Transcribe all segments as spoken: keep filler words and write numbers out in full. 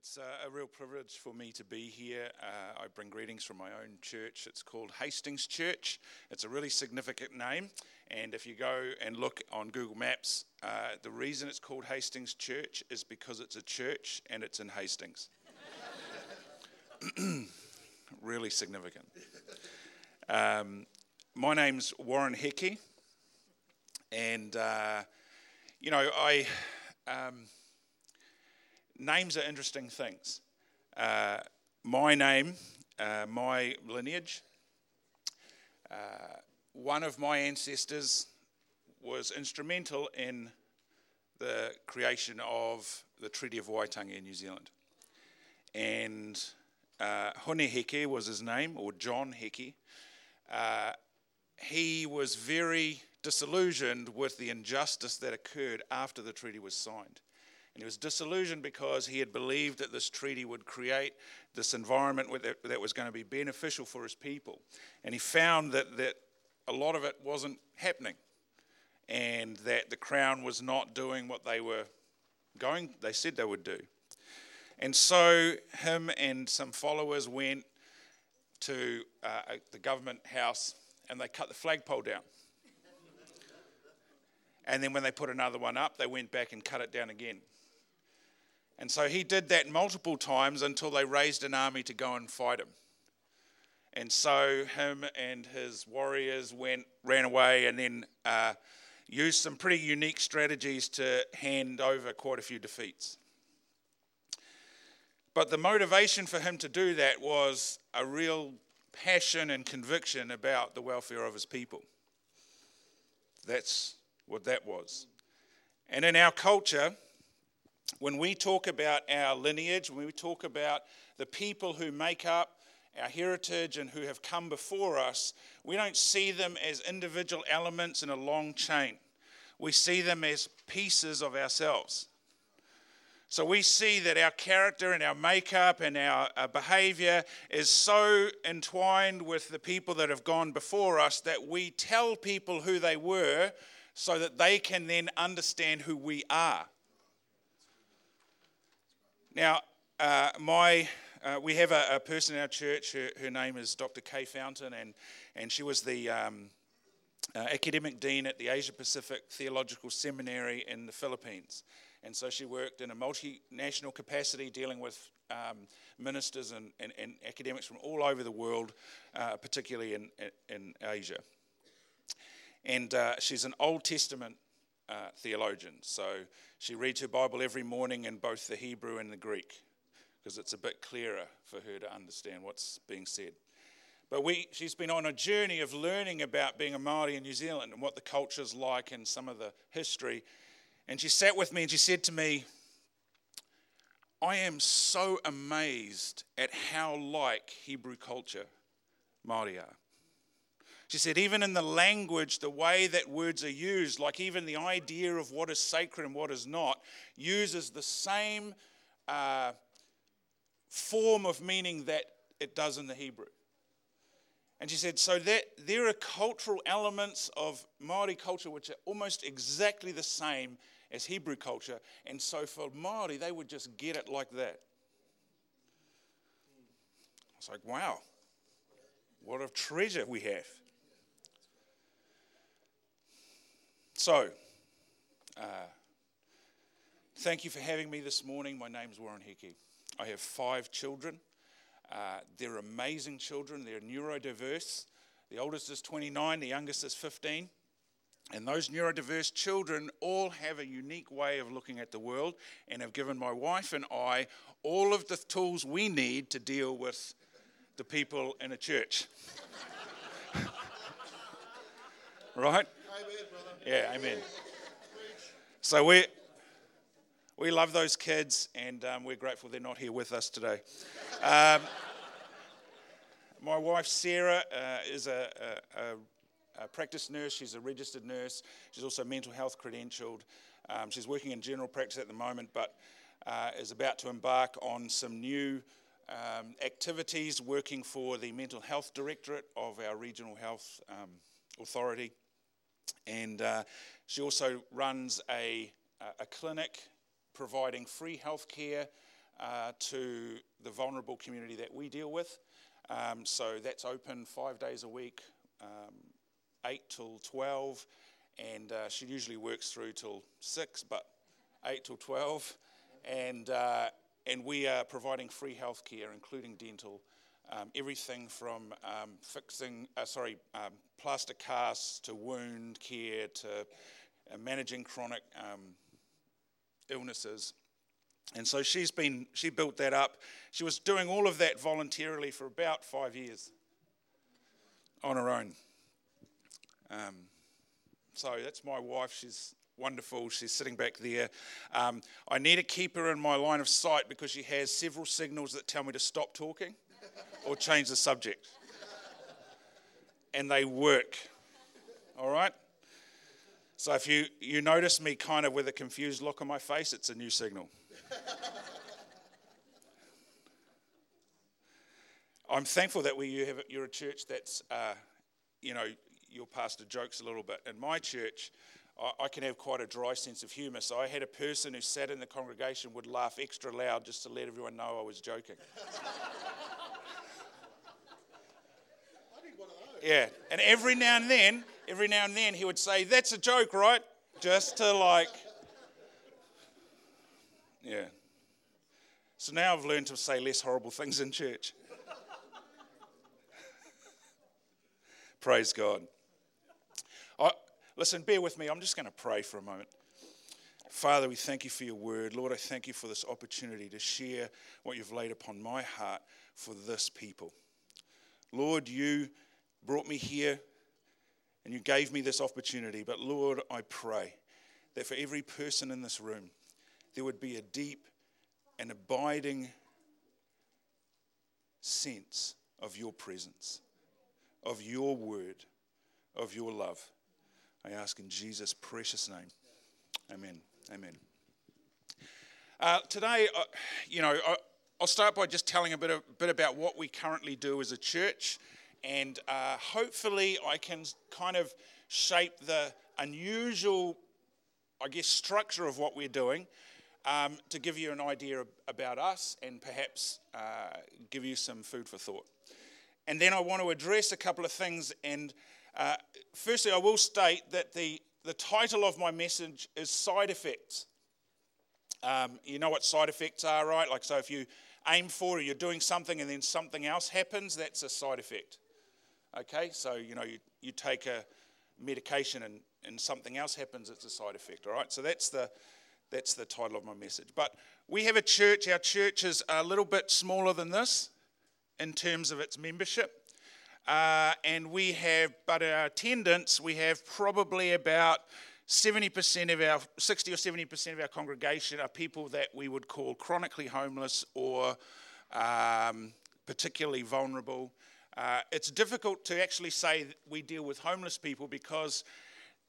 It's uh, a real privilege for me to be here. Uh, I bring greetings from my own church. It's called Hastings Church. It's a really significant name. And if you go and look on Google Maps, uh, the reason it's called Hastings Church is because it's a church and it's in Hastings. Really significant. Um, my name's Warren Heke. And, uh, you know, I... Um, Names are interesting things. Uh, my name, uh, my lineage, uh, one of my ancestors was instrumental in the creation of the Treaty of Waitangi in New Zealand. And uh, Hone Heke was his name, or John Heke. Uh, he was very disillusioned with the injustice that occurred after the treaty was signed. He was disillusioned because he had believed that this treaty would create this environment that was going to be beneficial for his people. And he found that, that a lot of it wasn't happening, and that the Crown was not doing what they were going, they said they would do. And so him and some followers went to uh, the government house and they cut the flagpole down. And then when they put another one up, they went back and cut it down again. And so he did that multiple times until they raised an army to go and fight him. And so him and his warriors went, ran away and then uh, used some pretty unique strategies to hand over quite a few defeats. But the motivation for him to do that was a real passion and conviction about the welfare of his people. That's what that was. And in our culture, when we talk about our lineage, when we talk about the people who make up our heritage and who have come before us, we don't see them as individual elements in a long chain. We see them as pieces of ourselves. So we see that our character and our makeup and our, our behaviour is so entwined with the people that have gone before us that we tell people who they were so that they can then understand who we are. Now, uh, my uh, we have a, a person in our church, her, her name is Doctor Kay Fountain, and, and she was the um, uh, academic dean at the Asia Pacific Theological Seminary in the Philippines. And so she worked in a multinational capacity dealing with um, ministers and, and, and academics from all over the world, uh, particularly in, in Asia. And uh, she's an Old Testament Uh, theologian. So she reads her Bible every morning in both the Hebrew and the Greek because it's a bit clearer for her to understand what's being said. But we, she's been on a journey of learning about being a Māori in New Zealand and what the culture's like and some of the history. And she sat with me and she said to me, I am so amazed at how like Hebrew culture Māori are. She said, even in the language, the way that words are used, like even the idea of what is sacred and what is not, uses the same uh, form of meaning that it does in the Hebrew. And she said, so that there are cultural elements of Māori culture which are almost exactly the same as Hebrew culture. And so for Māori, they would just get it like that. I was like, wow, what a treasure we have. So, uh, thank you for having me this morning. My name's Warren Heke. I have five children. Uh, they're amazing children. They're neurodiverse. The oldest is twenty-nine, the youngest is fifteen. And those neurodiverse children all have a unique way of looking at the world and have given my wife and I all of the tools we need to deal with the people in a church. Right? Yeah, amen. So we we love those kids, and um, we're grateful they're not here with us today. Um, my wife Sarah uh, is a, a, a, a practice nurse. She's a registered nurse. She's also mental health credentialed. Um, she's working in general practice at the moment, but uh, is about to embark on some new um, activities working for the mental health directorate of our regional health um, authority. And uh, she also runs a, a clinic providing free healthcare uh, to the vulnerable community that we deal with. Um, so that's open five days a week, um, eight till twelve, and uh, she usually works through till six, but eight till twelve, and uh, and we are providing free healthcare, including dental, um, everything from um, fixing, uh, sorry, um, plaster casts to wound care to uh, managing chronic um, illnesses. And so she's been, she built that up. She was doing all of that voluntarily for about five years on her own. Um, so that's my wife. She's wonderful. She's sitting back there. Um, I need to keep her in my line of sight because she has several signals that tell me to stop talking or change the subject. And they work. All right? So if you, you notice me kind of with a confused look on my face, it's a new signal. I'm thankful that we, you have, you're a church that's, uh, you know, your pastor jokes a little bit. In my church, I, I can have quite a dry sense of humour. So I had a person who sat in the congregation would laugh extra loud just to let everyone know I was joking. I need one of those. Yeah, and every now and then, every now and then he would say, "That's a joke, right?" Just to like, yeah. So now I've learned to say less horrible things in church. Praise God. I, listen, bear with me. I'm just going to pray for a moment. Father, we thank you for your word. Lord, I thank you for this opportunity to share what you've laid upon my heart for this people. Lord, you brought me here and you gave me this opportunity. But Lord, I pray that for every person in this room, there would be a deep and abiding sense of your presence, of your word, of your love. I ask in Jesus' precious name. Amen. Amen. Uh, today, uh, you know, I, I'll start by just telling a bit, of, bit about what we currently do as a church, and uh, hopefully I can kind of shape the unusual, I guess, structure of what we're doing um, to give you an idea about us and perhaps uh, give you some food for thought. And then I want to address a couple of things. And uh, firstly, I will state that the, the title of my message is Side Effects. Um, you know what side effects are, right? Like, so if you aim for it, you're doing something and then something else happens, that's a side effect. Okay, so, you know, you, you take a medication and, and something else happens, it's a side effect, all right? So that's the that's the title of my message. But we have a church. Our church is a little bit smaller than this in terms of its membership, uh, and we have, but our attendance, we have probably about seventy percent of our, sixty or seventy percent of our congregation are people that we would call chronically homeless or um, particularly vulnerable. Uh, it's difficult to actually say that we deal with homeless people because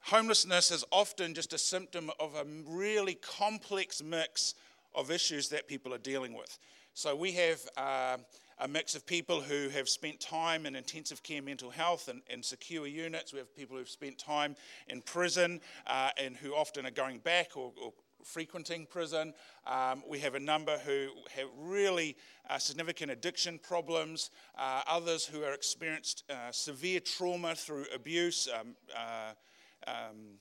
homelessness is often just a symptom of a really complex mix of issues that people are dealing with. So we have uh, a mix of people who have spent time in intensive care mental health and, and secure units. We have people who've spent time in prison uh, and who often are going back or, or frequenting prison. Um, we have a number who have really uh, significant addiction problems, uh, others who are experienced uh, severe trauma through abuse, um, uh, um,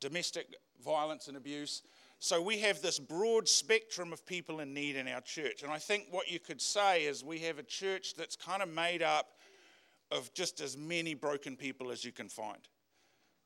domestic violence and abuse. So we have this broad spectrum of people in need in our church. And I think what you could say is we have a church that's kind of made up of just as many broken people as you can find.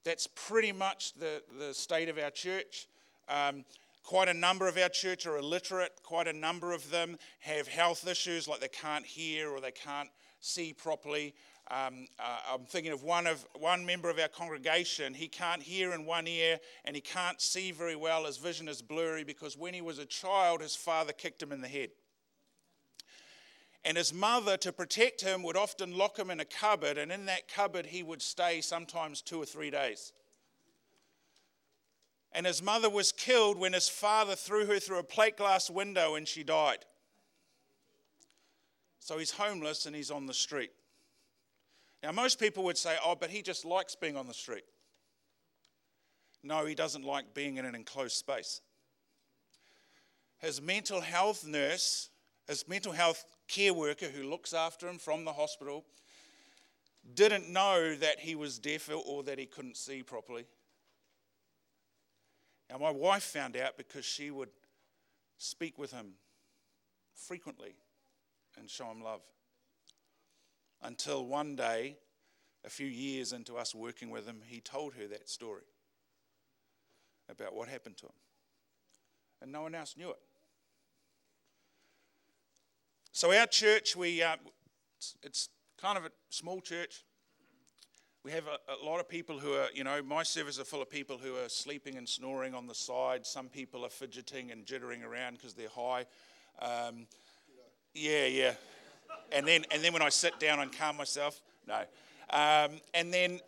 That's pretty much the, the state of our church. Um, quite a number of our church are illiterate. Quite a number of them have health issues, like they can't hear or they can't see properly. Um, uh, I'm thinking of one of one member of our congregation. He can't hear in one ear and he can't see very well. His vision is blurry because when he was a child, his father kicked him in the head. And his mother, to protect him, would often lock him in a cupboard, and in that cupboard he would stay sometimes two or three days. And his mother was killed when his father threw her through a plate glass window and she died. So he's homeless and he's on the street. Now, most people would say, oh, but he just likes being on the street. No, he doesn't like being in an enclosed space. his mental health nurse, his mental health care worker who looks after him from the hospital, didn't know that he was deaf or that he couldn't see properly. Now, my wife found out because she would speak with him frequently and show him love. Until one day, a few years into us working with him, he told her that story about what happened to him. And no one else knew it. So our church, we uh, it's, it's kind of a small church. We have a, a lot of people who are, you know, my services are full of people who are sleeping and snoring on the side. Some people are fidgeting and jittering around because they're high. Um, yeah, yeah. And then, and then when I sit down and calm myself, no. Um, and then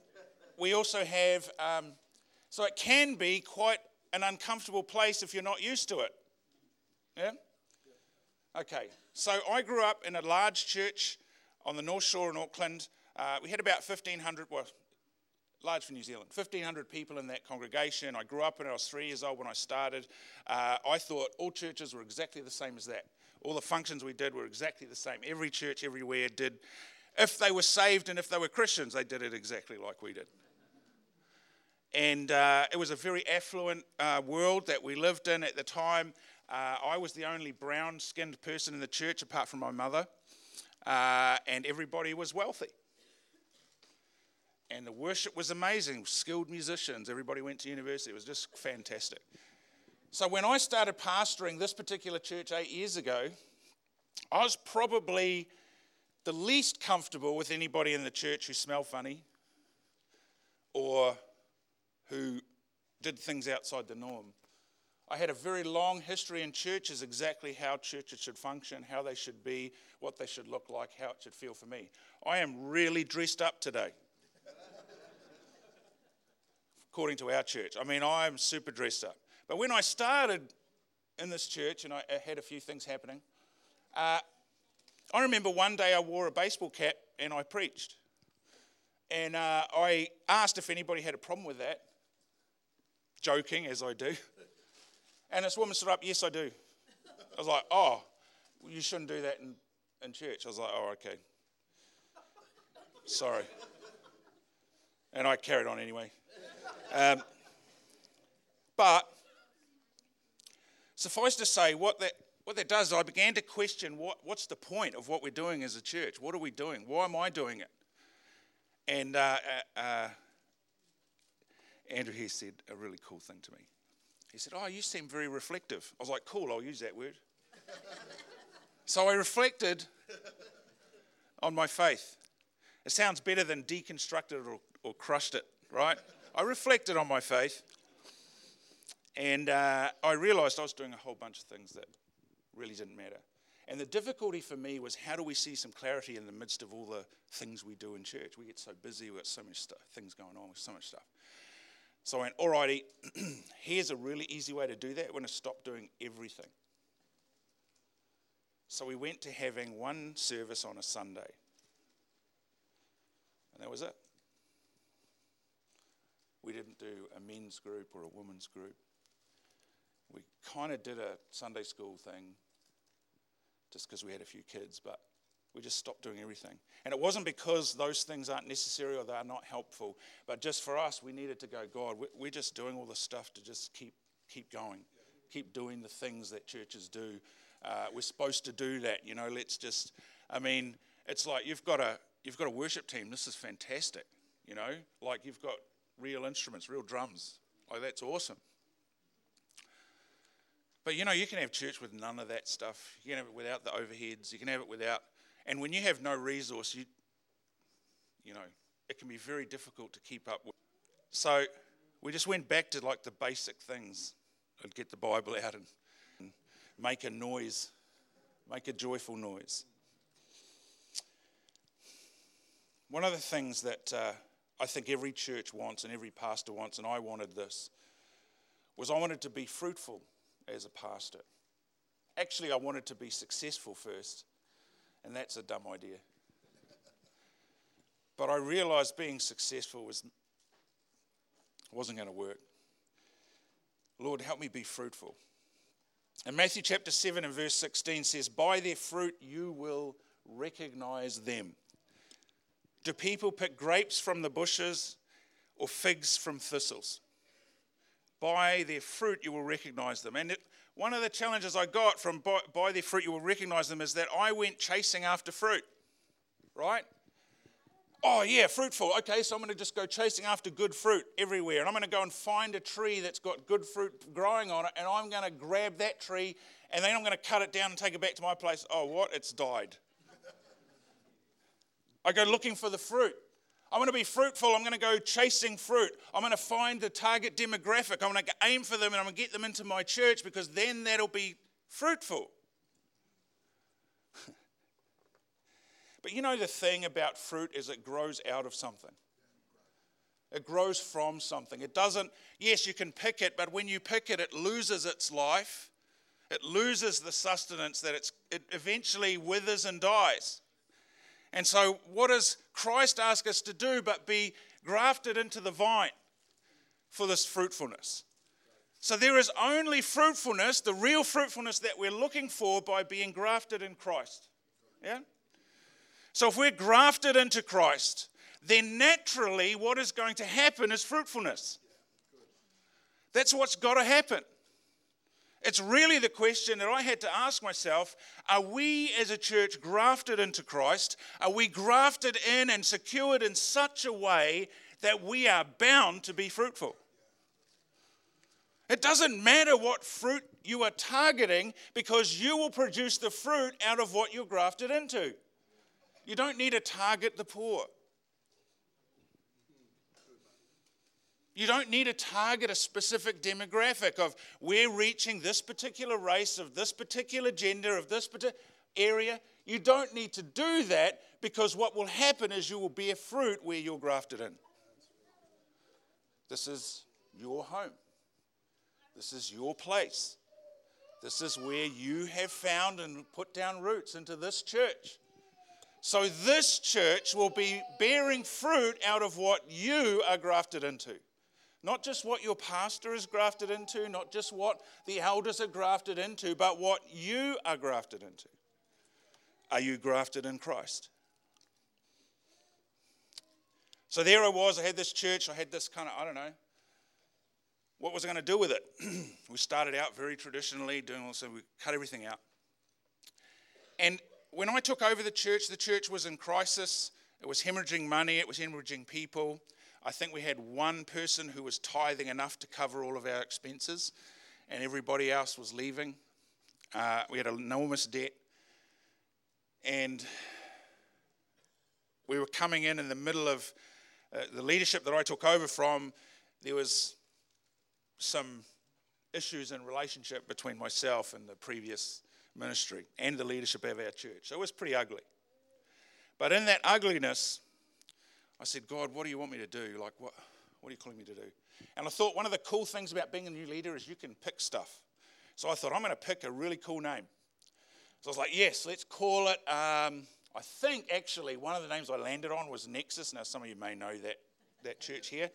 we also have, um, so it can be quite an uncomfortable place if you're not used to it. Yeah? Okay. So I grew up in a large church on the North Shore in Auckland. Uh, we had about fifteen hundred, well, large for New Zealand, fifteen hundred people in that congregation. I grew up and I was three years old when I started. Uh, I thought all churches were exactly the same as that. All the functions we did were exactly the same. Every church everywhere did, if they were saved and if they were Christians, they did it exactly like we did. And uh, it was a very affluent uh, world that we lived in at the time. Uh, I was the only brown-skinned person in the church apart from my mother, uh, and everybody was wealthy. And the worship was amazing, skilled musicians, everybody went to university, it was just fantastic. So when I started pastoring this particular church eight years ago, I was probably the least comfortable with anybody in the church who smelled funny or who did things outside the norm. I had a very long history in churches, exactly how churches should function, how they should be, what they should look like, how it should feel for me. I am really dressed up today. According to our church. I mean, I'm super dressed up. But when I started in this church, and I had a few things happening, uh, I remember one day I wore a baseball cap and I preached. And uh, I asked if anybody had a problem with that, joking as I do. And this woman stood up, yes, I do. I was like, oh, well, you shouldn't do that in, in church. I was like, oh, okay. Sorry. And I carried on anyway. Um, but suffice to say, what that what that does is I began to question what, what's the point of what we're doing as a church? What are we doing? Why am I doing it? And uh, uh, uh, Andrew here said a really cool thing to me. He said, oh, you seem very reflective. I was like, cool, I'll use that word. So I reflected on my faith. It sounds better than deconstructed or, or crushed it, right? I reflected on my faith, and uh, I realised I was doing a whole bunch of things that really didn't matter. And the difficulty for me was, how do we see some clarity in the midst of all the things we do in church? We get so busy, we've got so many st- things going on, with so much stuff. So I went, all righty, here's a really easy way to do that. We're going to stop doing everything. So we went to having one service on a Sunday, and that was it. We didn't do a men's group or a women's group. We kind of did a Sunday school thing just because we had a few kids, but we just stopped doing everything. And it wasn't because those things aren't necessary or they're not helpful, but just for us, we needed to go, God, we're just doing all this stuff to just keep keep going, keep doing the things that churches do. Uh, we're supposed to do that, you know, let's just, I mean, it's like you've got a you've got a worship team. This is fantastic, you know, like you've got real instruments, real drums. Oh, that's awesome. But you know, you can have church with none of that stuff. You can have it without the overheads. You can have it without. And when you have no resource, you, you know, it can be very difficult to keep up with. So we just went back to like the basic things. I'd get the Bible out and, and make a noise, make a joyful noise. One of the things that Uh, I think every church wants and every pastor wants, and I wanted this, was I wanted to be fruitful as a pastor. Actually, I wanted to be successful first, and that's a dumb idea. But I realised being successful was wasn't going to work. Lord, help me be fruitful. And Matthew chapter seven and verse sixteen says, by their fruit you will recognize them. Do people pick grapes from the bushes or figs from thistles? By their fruit you will recognize them. And it, one of the challenges I got from by, by their fruit you will recognize them is that I went chasing after fruit, right? Oh yeah, fruitful. Okay, so I'm going to just go chasing after good fruit everywhere. And I'm going to go and find a tree that's got good fruit growing on it, and I'm going to grab that tree, and then I'm going to cut it down and take it back to my place. Oh, what? It's died. I go looking for the fruit. I'm going to be fruitful. I'm going to go chasing fruit. I'm going to find the target demographic. I'm going to aim for them, and I'm going to get them into my church, because then that'll be fruitful. But you know the thing about fruit is it grows out of something. It grows from something. It doesn't, yes, you can pick it, but when you pick it, it loses its life. It loses the sustenance that it's, it eventually withers and dies. And so what does Christ ask us to do but be grafted into the vine for this fruitfulness? So there is only fruitfulness, the real fruitfulness that we're looking for, by being grafted in Christ. Yeah? So if we're grafted into Christ, then naturally what is going to happen is fruitfulness. That's what's got to happen. It's really the question that I had to ask myself: are we as a church grafted into Christ? Are we grafted in and secured in such a way that we are bound to be fruitful? It doesn't matter what fruit you are targeting, because you will produce the fruit out of what you're grafted into. You don't need to target the poor. You don't need to target a specific demographic of we're reaching this particular race, of this particular gender, of this particular area. You don't need to do that, because what will happen is you will bear fruit where you're grafted in. This is your home. This is your place. This is where you have found and put down roots into this church. So this church will be bearing fruit out of what you are grafted into. Not just what your pastor is grafted into, not just what the elders are grafted into, but what you are grafted into. Are you grafted in Christ? So there I was, I had this church, I had this kind of, I don't know, what was I going to do with it? We started out very traditionally, doing all so we cut everything out. And when I took over the church, the church was in crisis. It was hemorrhaging money. It was hemorrhaging people. I think we had one person who was tithing enough to cover all of our expenses, and everybody else was leaving. Uh, we had enormous debt. And we were coming in in the middle of uh, the leadership that I took over from. There was some issues in relationship between myself and the previous ministry and the leadership of our church. So it was pretty ugly. But in that ugliness, I said, God, what do you want me to do? Like, what What are you calling me to do? And I thought one of the cool things about being a new leader is you can pick stuff. So I thought, I'm going to pick a really cool name. So I was like, yes, let's call it, um, I think actually one of the names I landed on was Nexus. Now some of you may know that, that church here.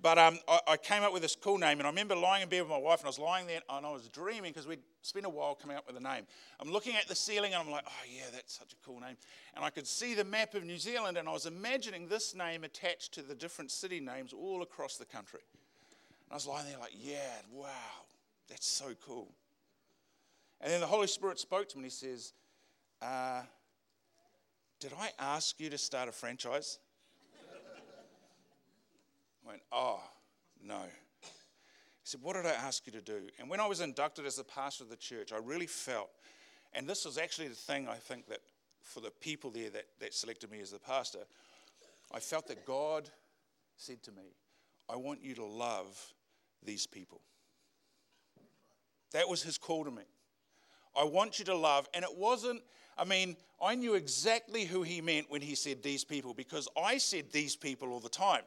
But um, I, I came up with this cool name, and I remember lying in bed with my wife, and I was lying there, and I was dreaming, because we'd spent a while coming up with a name. I'm looking at the ceiling, and I'm like, oh yeah, that's such a cool name. And I could see the map of New Zealand, and I was imagining this name attached to the different city names all across the country. And I was lying there like, yeah, wow, that's so cool. And then the Holy Spirit spoke to me, and he says, uh, did I ask you to start a franchise? I went, oh, no. He said, what did I ask you to do? And when I was inducted as the pastor of the church, I really felt, and this was actually the thing I think that for the people there that, that selected me as the pastor, I felt that God said to me, I want you to love these people. That was his call to me. I want you to love, and it wasn't, I mean, I knew exactly who he meant when he said these people, because I said these people all the time.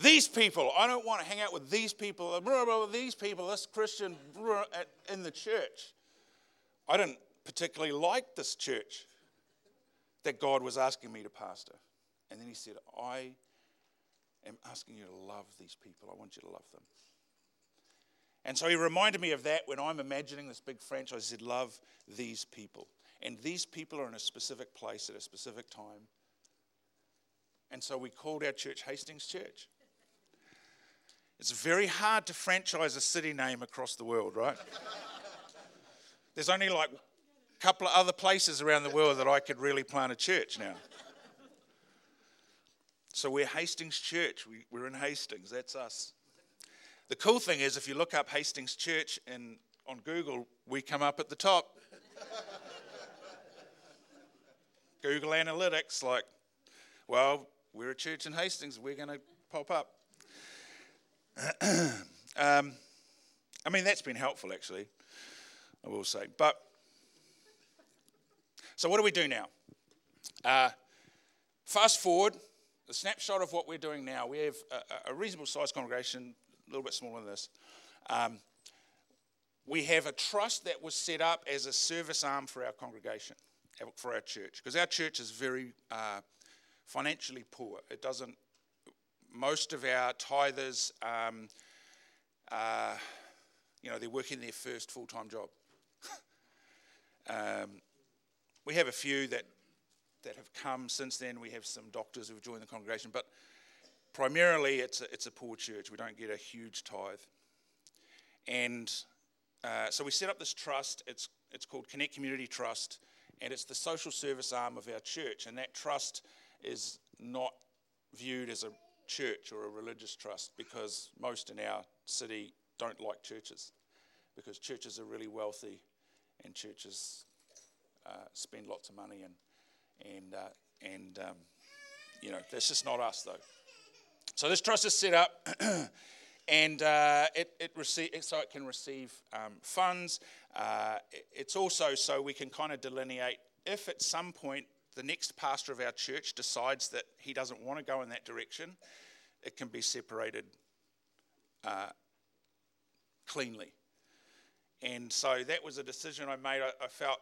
These people, I don't want to hang out with these people, blah, blah, these people, this Christian blah, in the church. I didn't particularly like this church that God was asking me to pastor. And then he said, I am asking you to love these people. I want you to love them. And so he reminded me of that when I'm imagining this big franchise. He said, love these people. And these people are in a specific place at a specific time. And so we called our church Hastings Church. It's very hard to franchise a city name across the world, right? There's only like a couple of other places around the world that I could really plant a church now. So we're Hastings Church. We, we're in Hastings. That's us. The cool thing is, if you look up Hastings Church in, on Google, we come up at the top. Google Analytics, like, well, we're a church in Hastings. We're going to pop up. um, I mean, that's been helpful, actually, I will say. But so what do we do now? Uh, fast forward, a snapshot of what we're doing now. We have a, a reasonable-sized congregation, a little bit smaller than this. Um, we have a trust that was set up as a service arm for our congregation, for our church, because our church is very uh, financially poor. It doesn't, most of our tithers, um, uh, you know, they're working their first full-time job. um, we have a few that, that have come since then. We have some doctors who have joined the congregation, but primarily, it's a, it's a poor church. We don't get a huge tithe. And uh, so we set up this trust. It's it's called Connect Community Trust, and it's the social service arm of our church. And that trust is not viewed as a church or a religious trust, because most in our city don't like churches, because churches are really wealthy and churches uh, spend lots of money. And, and, uh, and um, you know, that's just not us, though. So this trust is set up, and uh, it, it receive, so it can receive um, funds. Uh, it's also so we can kind of delineate if at some point the next pastor of our church decides that he doesn't want to go in that direction, it can be separated uh, cleanly. And so that was a decision I made. I, I felt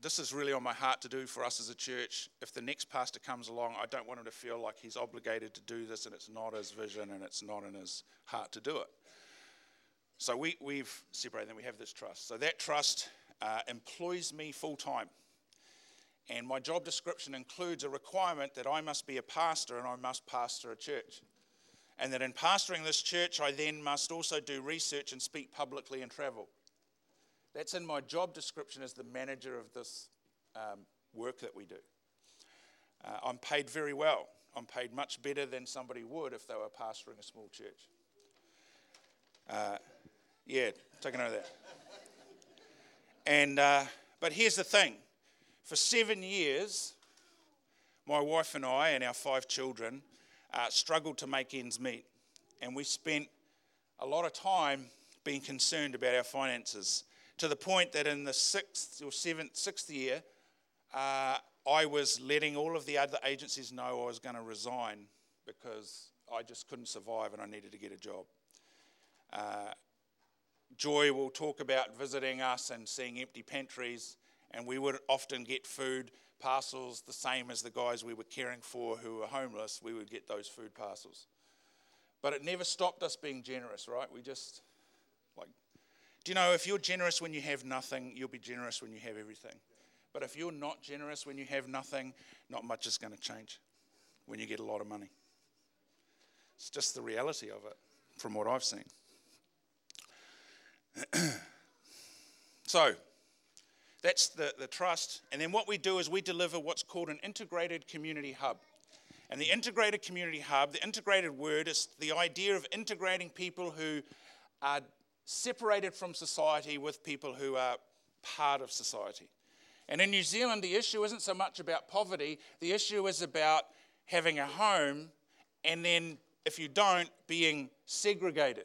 this is really on my heart to do for us as a church. If the next pastor comes along, I don't want him to feel like he's obligated to do this and it's not his vision and it's not in his heart to do it. So we, we've separated and we have this trust. So that trust uh, employs me full-time. And my job description includes a requirement that I must be a pastor and I must pastor a church. And that in pastoring this church, I then must also do research and speak publicly and travel. That's in my job description as the manager of this um, work that we do. Uh, I'm paid very well. I'm paid much better than somebody would if they were pastoring a small church. Uh, yeah, take a note of that. And, uh, but here's the thing. For seven years, my wife and I and our five children uh, struggled to make ends meet. And we spent a lot of time being concerned about our finances, to the point that in the sixth or seventh, sixth year, uh, I was letting all of the other agencies know I was going to resign because I just couldn't survive and I needed to get a job. Uh, Joy will talk about visiting us and seeing empty pantries, and we would often get food parcels the same as the guys we were caring for who were homeless. We would get those food parcels. But it never stopped us being generous, right? We just... Do you know, if you're generous when you have nothing, you'll be generous when you have everything. But if you're not generous when you have nothing, not much is going to change when you get a lot of money. It's just the reality of it, from what I've seen. So, that's the, the trust. And then what we do is we deliver what's called an integrated community hub. And the integrated community hub, the integrated word, is the idea of integrating people who are separated from society with people who are part of society. And in New Zealand, the issue isn't so much about poverty. The issue is about having a home and then, if you don't, being segregated.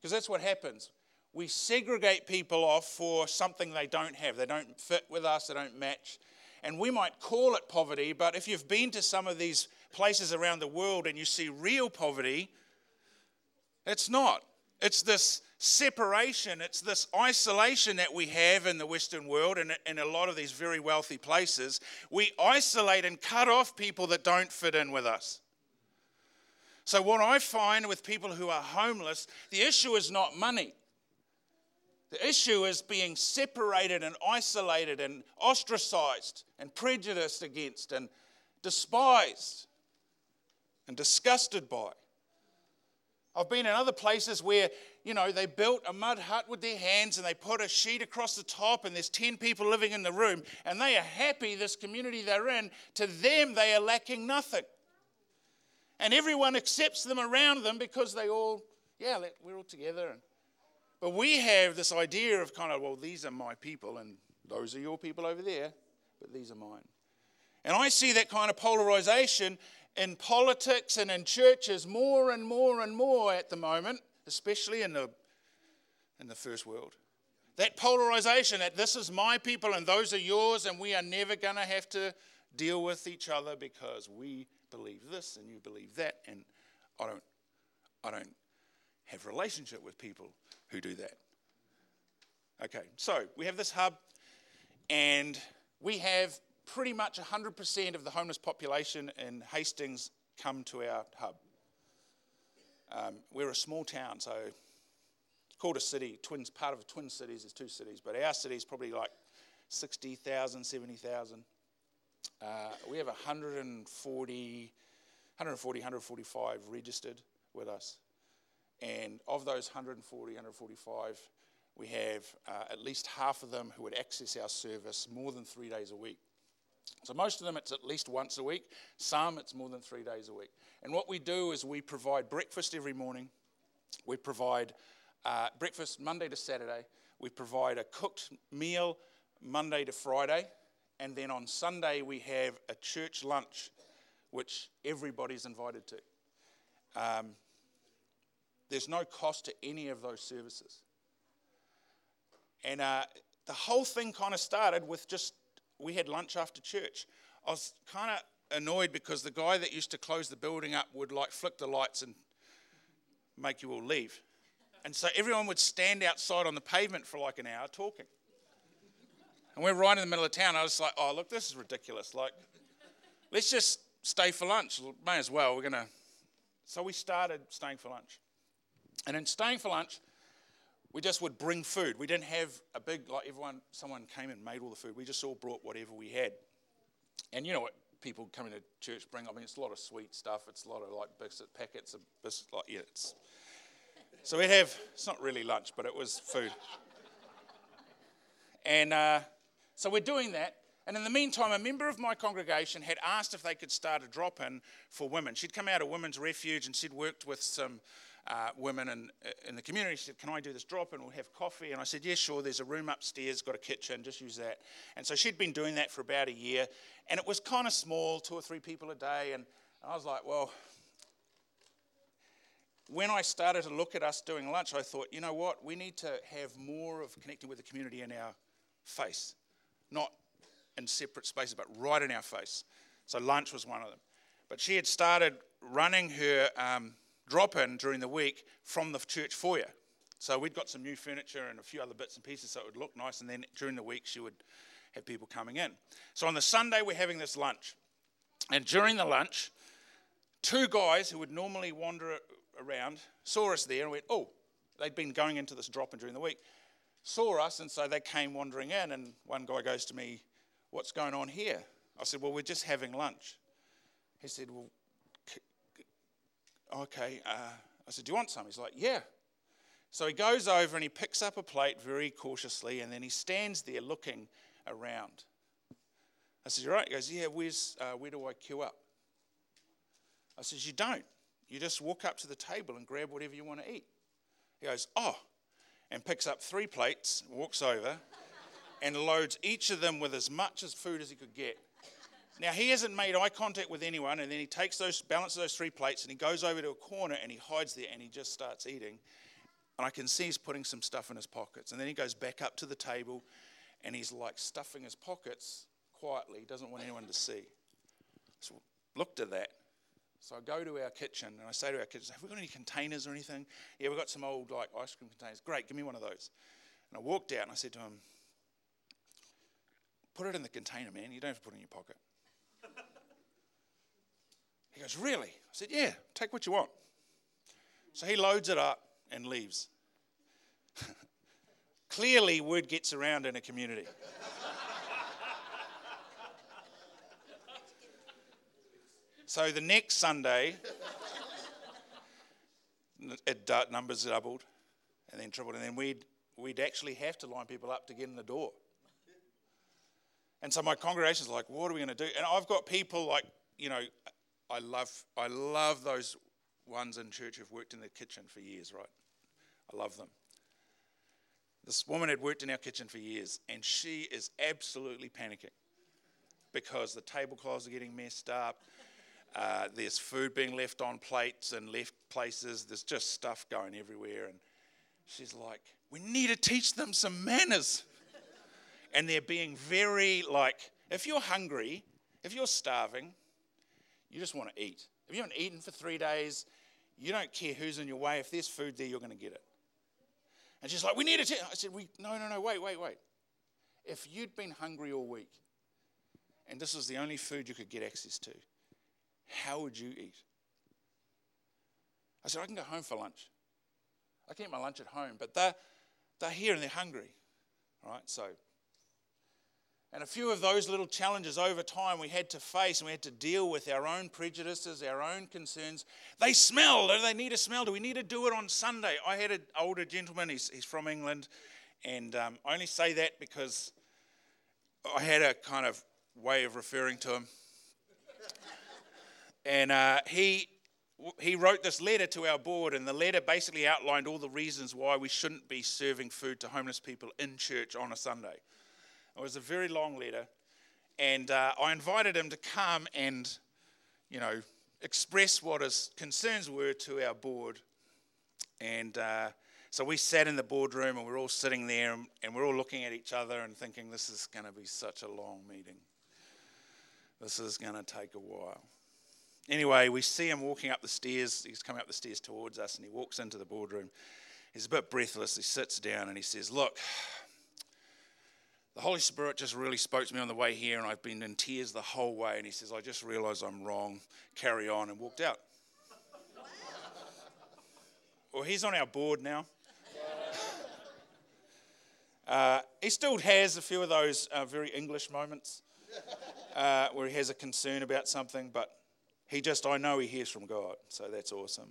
Because that's what happens. We segregate people off for something they don't have. They don't fit with us. They don't match. And we might call it poverty, but if you've been to some of these places around the world and you see real poverty, it's not. It's this separation, it's this isolation that we have in the Western world and in a lot of these very wealthy places. We isolate and cut off people that don't fit in with us. So what I find with people who are homeless, the issue is not money. The issue is being separated and isolated and ostracized and prejudiced against and despised and disgusted by. I've been in other places where, you know, they built a mud hut with their hands and they put a sheet across the top and there's ten people living in the room and they are happy this community they're in. To them, they are lacking nothing. And everyone accepts them around them because they all, yeah, we're all together. And, but we have this idea of kind of, well, these are my people and those are your people over there, but these are mine. And I see that kind of polarization in politics and in churches more and more and more at the moment, especially in the in the first world. That polarization that this is my people and those are yours and we are never going to have to deal with each other because we believe this and you believe that, and I don't I don't have a relationship with people who do that. Okay, so we have this hub and we have pretty much one hundred percent of the homeless population in Hastings come to our hub. Um, we're a small town, so it's called a city. Twins, part of twin cities is two cities, but our city is probably like sixty thousand, seventy thousand. Uh, we have one hundred forty, one hundred forty, one hundred forty-five registered with us. And of those one hundred forty, one hundred forty-five, we have uh, at least half of them who would access our service more than three days a week. So most of them, it's at least once a week. Some, it's more than three days a week. And what we do is we provide breakfast every morning. We provide uh, breakfast Monday to Saturday. We provide a cooked meal Monday to Friday. And then on Sunday, we have a church lunch, which everybody's invited to. Um, There's no cost to any of those services. And uh, the whole thing kind of started with just, we had lunch after church. I was kind of annoyed because the guy that used to close the building up would like flick the lights and make you all leave. And so everyone would stand outside on the pavement for like an hour talking. And we're right in the middle of town. I was like, oh, look, this is ridiculous. Like, let's just stay for lunch. May as well, we're going to. So we started staying for lunch. And in staying for lunch, we just would bring food. We didn't have a big, like everyone, someone came and made all the food. We just all brought whatever we had. And you know what people coming to church bring? I mean, it's a lot of sweet stuff. It's a lot of like biscuit packets of biscuit, like, yeah, it's. So we'd have, it's not really lunch, but it was food. And uh, so we're doing that. And in the meantime, a member of my congregation had asked if they could start a drop-in for women. She'd come out of Women's Refuge and she'd worked with some Uh, women in, in the community. She said, can I do this drop and we'll have coffee? And I said, yeah, sure, there's a room upstairs, got a kitchen, just use that. And so she'd been doing that for about a year, and it was kind of small, two or three people a day, and I was like, well, when I started to look at us doing lunch, I thought, you know what, we need to have more of connecting with the community in our face, not in separate spaces, but right in our face. So lunch was one of them. But she had started running her um, drop-in during the week from the church foyer. So we'd got some new furniture and a few other bits and pieces so it would look nice, and then during the week she would have people coming in. So on the Sunday we're having this lunch, and during the lunch two guys who would normally wander around saw us there and went, oh, they'd been going into this drop-in during the week, saw us, and so they came wandering in, and one guy goes to me, what's going on here? I said, well, we're just having lunch. He said, well, okay, uh, I said, do you want some? He's like, yeah. So he goes over and he picks up a plate very cautiously, and then he stands there looking around. I said, you're right. He goes, yeah, where's, uh, where do I queue up? I said, you don't. You just walk up to the table and grab whatever you want to eat. He goes, oh, and picks up three plates, walks over, and loads each of them with as much as food as he could get. Now, he hasn't made eye contact with anyone, and then he takes those, balances those three plates, and he goes over to a corner, and he hides there, and he just starts eating. And I can see he's putting some stuff in his pockets. And then he goes back up to the table, and he's like stuffing his pockets quietly. He doesn't want anyone to see. So I looked at that. So I go to our kitchen, and I say to our kitchen, have we got any containers or anything? Yeah, we've got some old like ice cream containers. Great, give me one of those. And I walked out, and I said to him, put it in the container, man. You don't have to put it in your pocket. He goes, really? I said, yeah, take what you want. So he loads it up and leaves. Clearly, word gets around in a community. So the next Sunday, it uh, numbers doubled, and then tripled, and then we'd we'd actually have to line people up to get in the door. And so my congregation's like, what are we going to do? And I've got people like, you know, I love I love those ones in church who've worked in the kitchen for years, right? I love them. This woman had worked in our kitchen for years, and she is absolutely panicking because the tablecloths are getting messed up. Uh, there's food being left on plates and left places. There's just stuff going everywhere. And she's like, we need to teach them some manners. And they're being very like, if you're hungry, if you're starving, you just want to eat. If you haven't eaten for three days, you don't care who's in your way. If there's food there, you're going to get it. And she's like, we need to teach. I said, "We no, no, no, wait, wait, wait. If you'd been hungry all week and this was the only food you could get access to, how would you eat?" I said, I can go home for lunch. I can eat my lunch at home, but they're, they're here and they're hungry. All right, so. And a few of those little challenges over time we had to face, and we had to deal with our own prejudices, our own concerns. They smell. Do they need a smell? Do we need to do it on Sunday? I had an older gentleman, he's, he's from England, and um, I only say that because I had a kind of way of referring to him. And uh, he he wrote this letter to our board, and the letter basically outlined all the reasons why we shouldn't be serving food to homeless people in church on a Sunday. It was a very long letter, and uh, I invited him to come and, you know, express what his concerns were to our board. And uh, so we sat in the boardroom, and we're all sitting there, and, and we're all looking at each other and thinking, this is going to be such a long meeting. This is going to take a while. Anyway, we see him walking up the stairs. He's coming up the stairs towards us, and he walks into the boardroom. He's a bit breathless. He sits down, and he says, look, the Holy Spirit just really spoke to me on the way here, and I've been in tears the whole way. And he says, I just realised I'm wrong. Carry on, and walked out. Well, he's on our board now. uh, he still has a few of those uh, very English moments uh, where he has a concern about something, but he just, I know he hears from God, so that's awesome.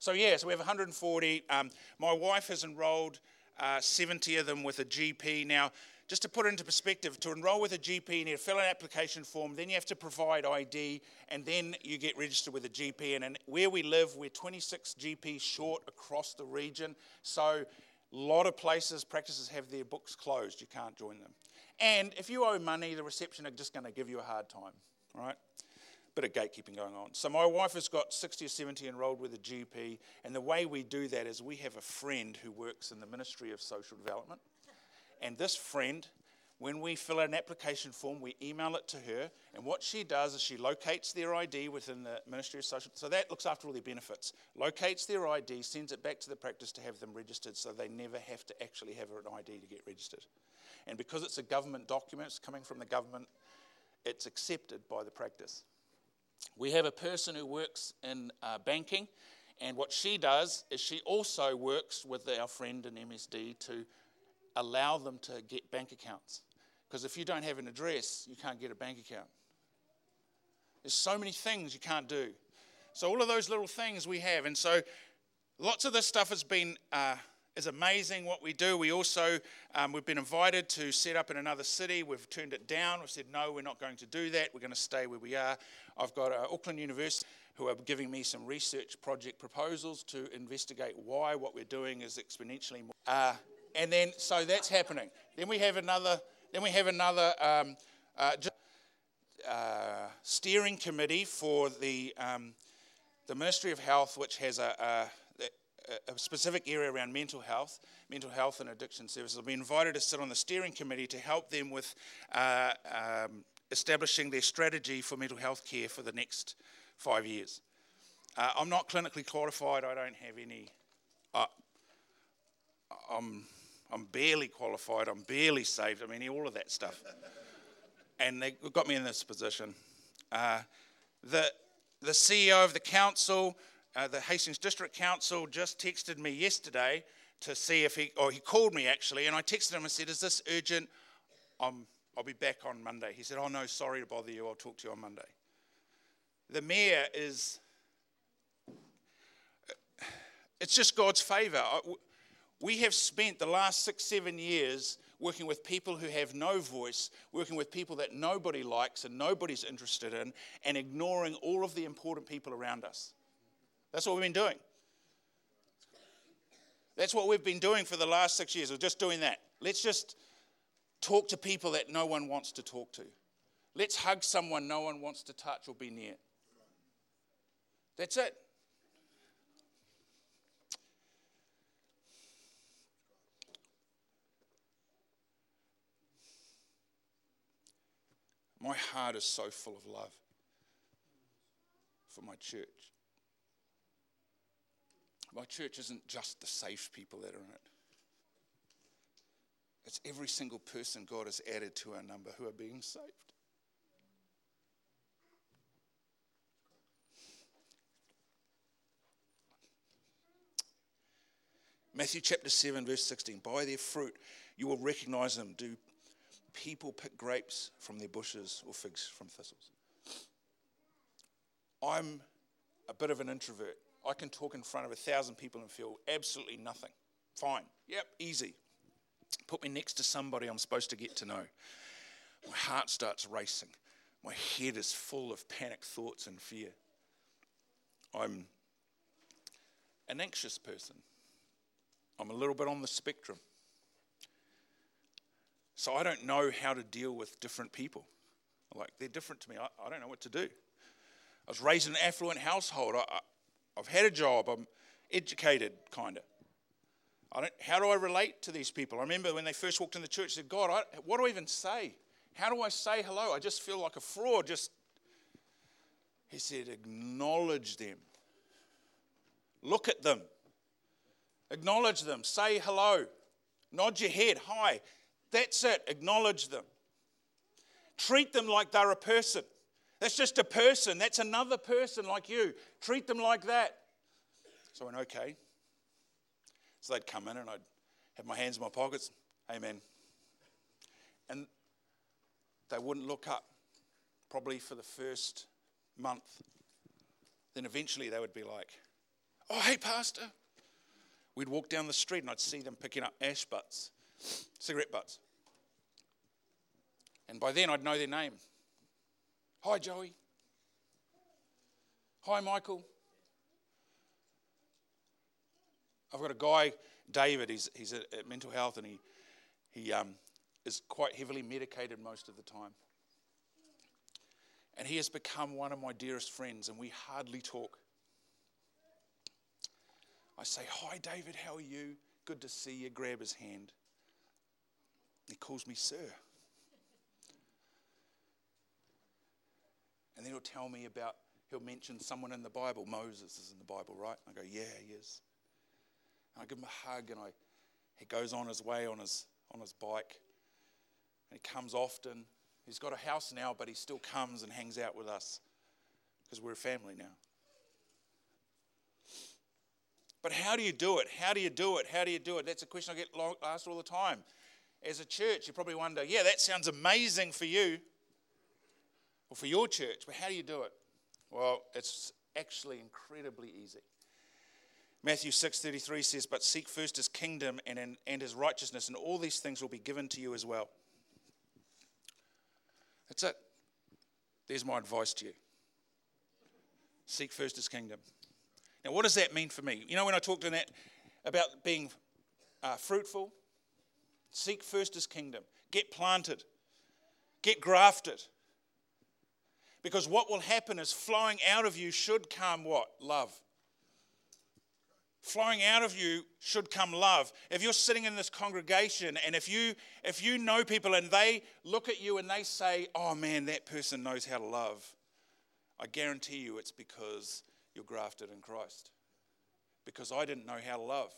So yeah, so we have one hundred forty. Um, my wife has enrolled uh, seventy of them with a G P. Now, just to put it into perspective, to enroll with a G P, you need to fill an application form, then you have to provide I D, and then you get registered with a G P. And, and where we live, we're twenty-six G Ps short across the region. So a lot of places, practices have their books closed. You can't join them. And if you owe money, the reception are just going to give you a hard time, all right? Bit of gatekeeping going on. So my wife has got sixty or seventy enrolled with a G P, and the way we do that is we have a friend who works in the Ministry of Social Development, and this friend, when we fill out an application form, we email it to her, and what she does is she locates their I D within the Ministry of Social, so that looks after all their benefits, locates their I D, sends it back to the practice to have them registered, so they never have to actually have an I D to get registered. And because it's a government document, it's coming from the government, it's accepted by the practice. We have a person who works in uh, banking, and what she does is she also works with our friend in M S D to allow them to get bank accounts. Because if you don't have an address, you can't get a bank account. There's so many things you can't do. So all of those little things we have, and so lots of this stuff has been uh, is amazing what we do. We also um, we've been invited to set up in another city. We've turned it down. We've said no, we're not going to do that. We're going to stay where we are. I've got uh, Auckland University who are giving me some research project proposals to investigate why what we're doing is exponentially more. Uh, and then, so that's happening. Then we have another, then we have another um, uh, uh, steering committee for the um, the Ministry of Health, which has a, a, a specific area around mental health, mental health and addiction services. I'll be invited to sit on the steering committee to help them with uh, um, establishing their strategy for mental health care for the next five years. Uh, I'm not clinically qualified. I don't have any. Uh, I'm I'm barely qualified. I'm barely saved. I mean, all of that stuff. And they got me in this position. Uh, the the C E O of the council, uh, the Hastings District Council, just texted me yesterday to see if he, or he called me actually, and I texted him and said, is this urgent? I'm, I'll be back on Monday. He said, oh no, sorry to bother you, I'll talk to you on Monday. The mayor is, it's just God's favour. We have spent the last six, seven years working with people who have no voice, working with people that nobody likes and nobody's interested in, and ignoring all of the important people around us. That's what we've been doing. That's what we've been doing for the last six years. We're just doing that. Let's just talk to people that no one wants to talk to. Let's hug someone no one wants to touch or be near. That's it. My heart is so full of love for my church. My church isn't just the saved people that are in it. It's every single person God has added to our number who are being saved. Matthew chapter seven, verse sixteen. By their fruit you will recognize them. Do people pick grapes from their bushes or figs from thistles? I'm a bit of an introvert. I can talk in front of a thousand people and feel absolutely nothing. Fine. Yep, easy. Put me next to somebody I'm supposed to get to know. My heart starts racing. My head is full of panic thoughts and fear. I'm an anxious person. I'm a little bit on the spectrum. So I don't know how to deal with different people. Like, they're different to me. I, I don't know what to do. I was raised in an affluent household. I, I, I've had a job. I'm educated, kind of. I don't. How do I relate to these people? I remember when they first walked in the church, I said, God, I, what do I even say? How do I say hello? I just feel like a fraud. Just, he said, acknowledge them. Look at them. Acknowledge them. Say hello. Nod your head. Hi. That's it. Acknowledge them. Treat them like they're a person. That's just a person. That's another person like you. Treat them like that. So I went, okay. So they'd come in and I'd have my hands in my pockets. Amen. And they wouldn't look up, probably for the first month. Then eventually they would be like, oh, hey, Pastor. We'd walk down the street and I'd see them picking up ash butts, cigarette butts. And by then I'd know their name. Hi, Joey. Hi, Michael. I've got a guy, David, he's he's at mental health and he he um, is quite heavily medicated most of the time. And he has become one of my dearest friends and we hardly talk. I say, hi, David, how are you? Good to see you. Grab his hand. He calls me sir. And then he'll tell me about, he'll mention someone in the Bible. Moses is in the Bible, right? And I go, yeah, he is. And I give him a hug, and I, he goes on his way on his on his bike. And he comes often. He's got a house now, but he still comes and hangs out with us because we're a family now. But how do you do it? How do you do it? How do you do it? That's a question I get asked all the time. As a church, you probably wonder, yeah, that sounds amazing for you. Well, for your church, but how do you do it? Well, it's actually incredibly easy. Matthew six thirty-three says, but seek first his kingdom and, and, and his righteousness, and all these things will be given to you as well. That's it. There's my advice to you. Seek first his kingdom. Now, what does that mean for me? You know, when I talked in that about being uh, fruitful, seek first his kingdom. Get planted. Get grafted. Because what will happen is flowing out of you should come what? Love. Flowing out of you should come love. If you're sitting in this congregation and if you if you know people and they look at you and they say, oh man, that person knows how to love, I guarantee you it's because you're grafted in Christ. Because I didn't know how to love.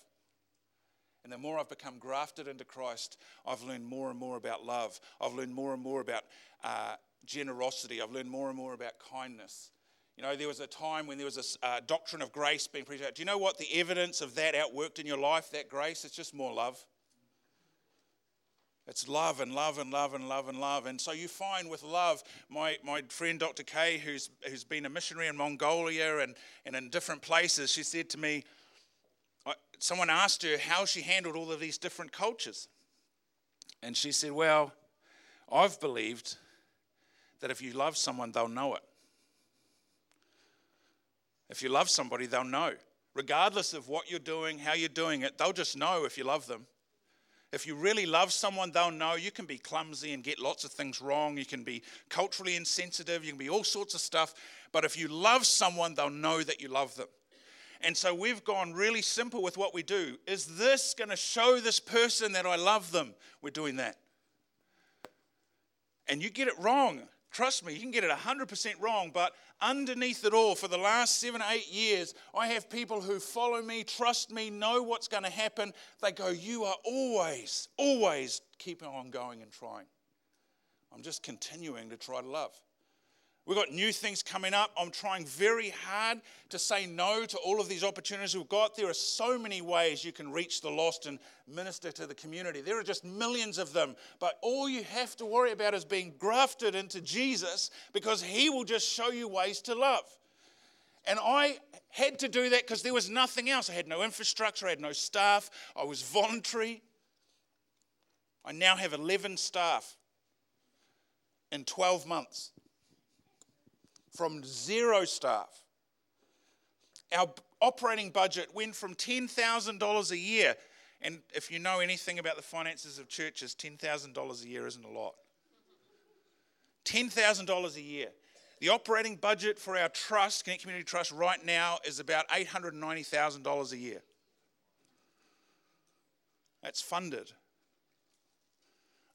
And the more I've become grafted into Christ, I've learned more and more about love. I've learned more and more about uh, generosity. I've learned more and more about kindness. You know, there was a time when there was this uh, doctrine of grace being preached out. Do you know what the evidence of that outworked in your life, that grace? It's just more love. It's love and love and love and love and love. And so you find with love, my, my friend Doctor Kay, who's who's been a missionary in Mongolia and, and in different places, she said to me, I, someone asked her how she handled all of these different cultures. And she said, well, I've believed that if you love someone, they'll know it. If you love somebody, they'll know. Regardless of what you're doing, how you're doing it, they'll just know if you love them. If you really love someone, they'll know. You can be clumsy and get lots of things wrong. You can be culturally insensitive. You can be all sorts of stuff. But if you love someone, they'll know that you love them. And so we've gone really simple with what we do. Is this going to show this person that I love them? We're doing that. And you get it wrong. Trust me, you can get it one hundred percent wrong, but underneath it all, for the last seven, eight years, I have people who follow me, trust me, know what's going to happen. They go, you are always, always keeping on going and trying. I'm just continuing to try to love. We've got new things coming up. I'm trying very hard to say no to all of these opportunities we've got. There are so many ways you can reach the lost and minister to the community. There are just millions of them. But all you have to worry about is being grafted into Jesus, because he will just show you ways to love. And I had to do that because there was nothing else. I had no infrastructure. I had no staff. I was voluntary. I now have eleven staff in twelve months. From zero staff. Our operating budget went from ten thousand dollars a year, and if you know anything about the finances of churches, ten thousand dollars a year isn't a lot. ten thousand dollars a year. The operating budget for our trust, Connect Community Trust, right now is about eight hundred ninety thousand dollars a year. That's funded.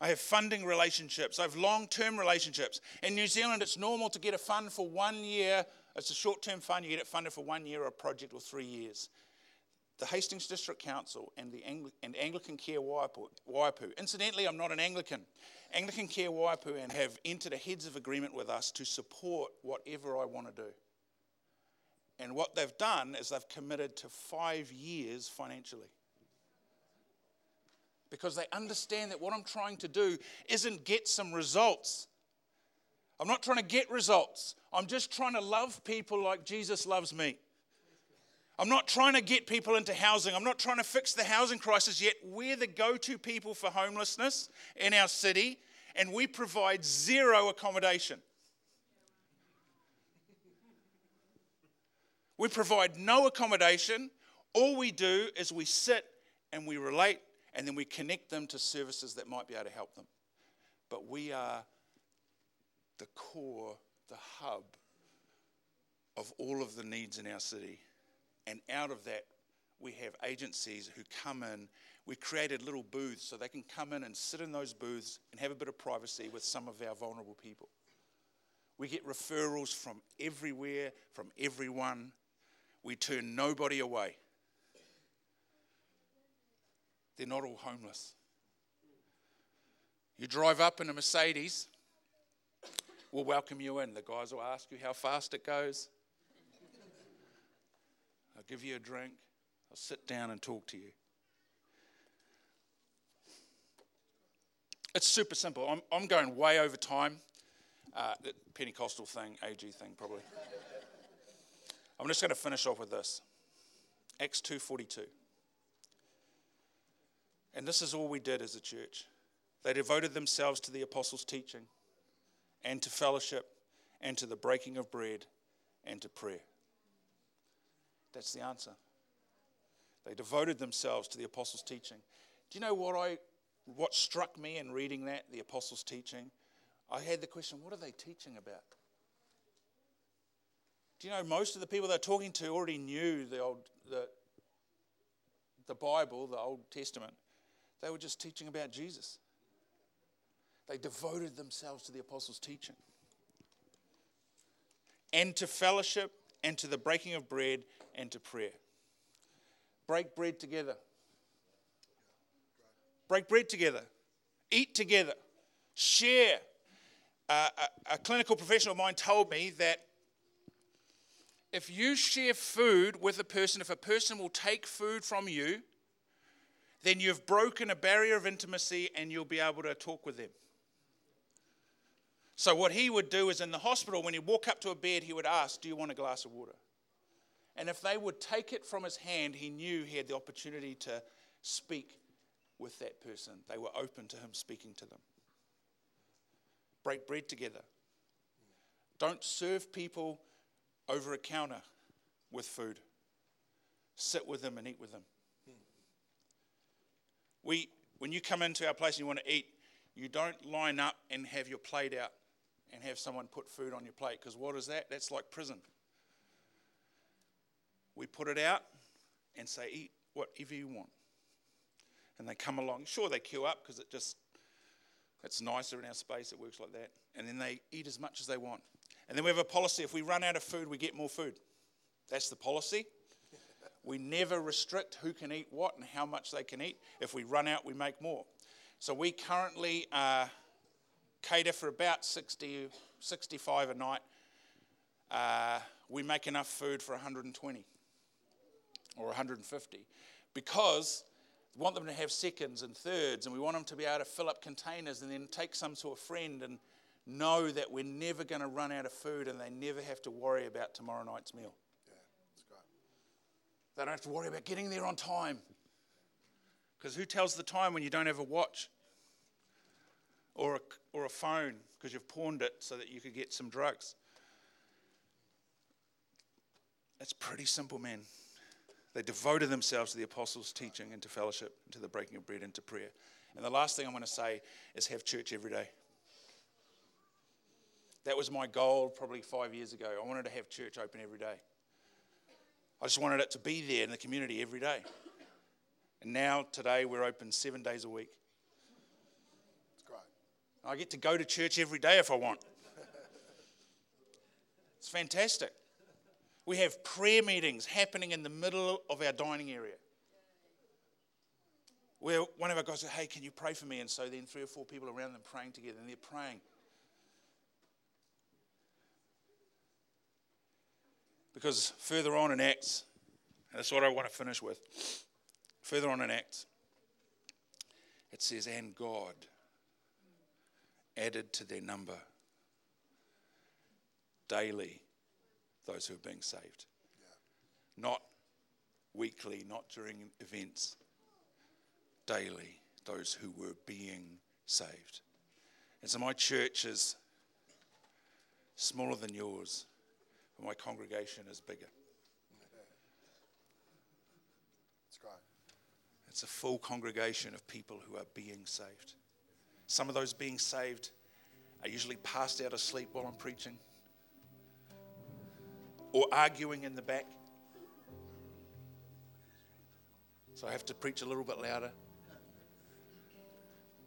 I have funding relationships. I have long-term relationships. In New Zealand, it's normal to get a fund for one year. It's a short-term fund. You get it funded for one year or a project or three years. The Hastings District Council and the Angli- and Anglican Care Waipu, Waipu. Incidentally, I'm not an Anglican. Anglican Care Waipu and have entered a heads of agreement with us to support whatever I want to do. And what they've done is they've committed to five years financially. Because they understand that what I'm trying to do isn't get some results. I'm not trying to get results. I'm just trying to love people like Jesus loves me. I'm not trying to get people into housing. I'm not trying to fix the housing crisis yet. We're the go-to people for homelessness in our city, and we provide zero accommodation. We provide no accommodation. All we do is we sit and we relate, and then we connect them to services that might be able to help them. But we are the core, the hub of all of the needs in our city. And out of that, we have agencies who come in. We created little booths so they can come in and sit in those booths and have a bit of privacy with some of our vulnerable people. We get referrals from everywhere, from everyone. We turn nobody away. They're not all homeless. You drive up in a Mercedes, we'll welcome you in. The guys will ask you how fast it goes. I'll give you a drink. I'll sit down and talk to you. It's super simple. I'm, I'm going way over time. Uh, the Pentecostal thing, A G thing probably. I'm just going to finish off with this. Acts two forty-two. And this is all we did as a church. They devoted themselves to the apostles' teaching and to fellowship and to the breaking of bread and to prayer. That's the answer. They devoted themselves to the apostles' teaching. Do you know what I, what struck me in reading that, the apostles' teaching? I had the question, what are they teaching about? Do you know most of the people they're talking to already knew the old the, the Bible, the Old Testament. They were just teaching about Jesus. They devoted themselves to the apostles' teaching. And to fellowship, and to the breaking of bread, and to prayer. Break bread together. Break bread together. Eat together. Share. Uh, a, a clinical professional of mine told me that if you share food with a person, if a person will take food from you, then you've broken a barrier of intimacy and you'll be able to talk with them. So what he would do is, in the hospital, when he'd walk up to a bed, he would ask, do you want a glass of water? And if they would take it from his hand, he knew he had the opportunity to speak with that person. They were open to him speaking to them. Break bread together. Don't serve people over a counter with food. Sit with them and eat with them. We, when you come into our place and you want to eat, you don't line up and have your plate out and have someone put food on your plate, because what is that? That's like prison. We put it out and say, eat whatever you want. And they come along. Sure, they queue up because it just, it's nicer in our space. It works like that. And then they eat as much as they want. And then we have a policy. If we run out of food, we get more food. That's the policy. We never restrict who can eat what and how much they can eat. If we run out, we make more. So we currently uh, cater for about sixty, sixty-five a night. Uh, we make enough food for one hundred twenty or one hundred fifty, because we want them to have seconds and thirds, and we want them to be able to fill up containers and then take some to a friend and know that we're never going to run out of food and they never have to worry about tomorrow night's meal. They don't have to worry about getting there on time. Because who tells the time when you don't have a watch or a, or a phone because you've pawned it so that you could get some drugs? That's pretty simple, man. They devoted themselves to the apostles' teaching and to fellowship, and to the breaking of bread and to prayer. And the last thing I want to say is have church every day. That was my goal probably five years ago. I wanted to have church open every day. I just wanted it to be there in the community every day. And now, today, we're open seven days a week. That's great. I get to go to church every day if I want. It's fantastic. We have prayer meetings happening in the middle of our dining area, where one of our guys says, hey, can you pray for me? And so then three or four people around them praying together, and they're praying. Because further on in Acts, and that's what I want to finish with, further on in Acts, it says, and God added to their number daily those who are being saved. Yeah. Not weekly, not during events, daily those who were being saved. And so my church is smaller than yours. My congregation is bigger. That's great. It's a full congregation of people who are being saved. Some of those being saved are usually passed out asleep while I'm preaching, or arguing in the back. So I have to preach a little bit louder.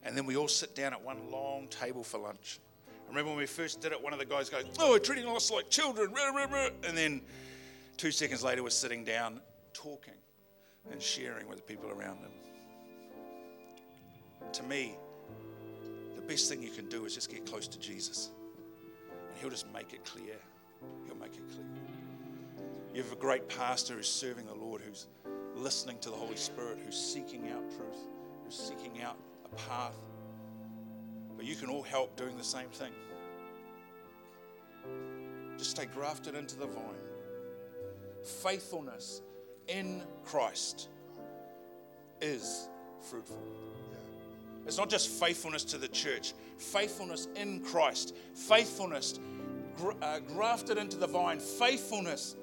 And then we all sit down at one long table for lunch. I remember when we first did it, one of the guys goes, oh, we're treating us like children. And then two seconds later, we're sitting down, talking and sharing with the people around them. To me, the best thing you can do is just get close to Jesus. And he'll just make it clear. He'll make it clear. You have a great pastor who's serving the Lord, who's listening to the Holy Spirit, who's seeking out truth, who's seeking out a path. But you can all help doing the same thing. Just stay grafted into the vine. Faithfulness in Christ is fruitful. It's not just faithfulness to the church. Faithfulness in Christ. Faithfulness gr- uh, grafted into the vine. Faithfulness.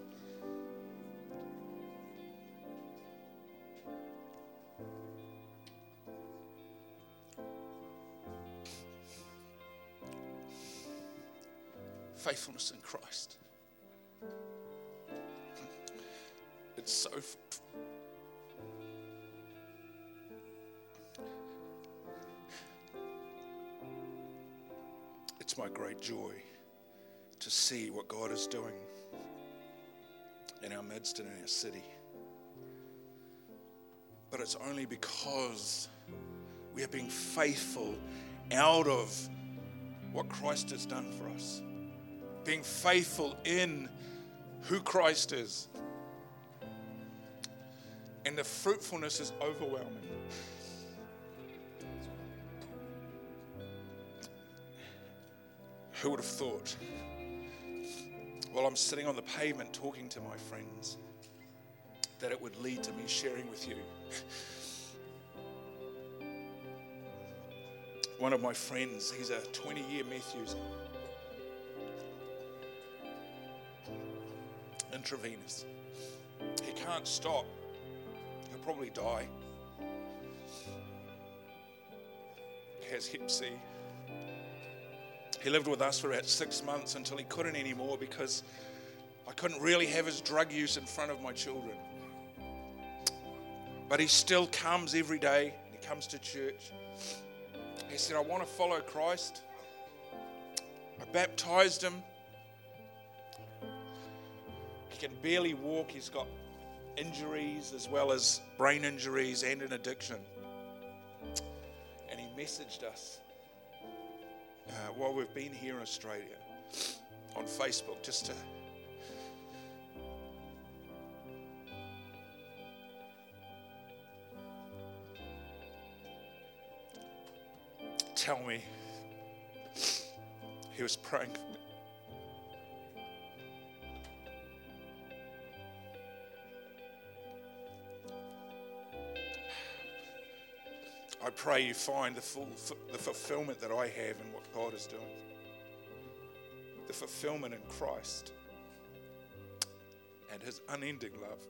Faithfulness in Christ. It's so fruitful. It's my great joy to see what God is doing in our midst and in our city. But it's only because we are being faithful out of what Christ has done for us. Being faithful in who Christ is. And the fruitfulness is overwhelming. Who would have thought? While I'm sitting on the pavement talking to my friends, that it would lead to me sharing with you. One of my friends, he's a twenty-year meth user. Intravenous. He can't stop. He'll probably die. He has hep C. He lived with us for about six months until he couldn't anymore because I couldn't really have his drug use in front of my children. But he still comes every day, and he comes to church. He said, I want to follow Christ. I baptized him. He can barely walk. He's got injuries as well as brain injuries and an addiction. And he messaged us. Uh, while we've been here in Australia on Facebook, just to tell me he was praying for me. I pray you find the full, the fulfillment that I have in what God is doing. The fulfillment in Christ and his unending love.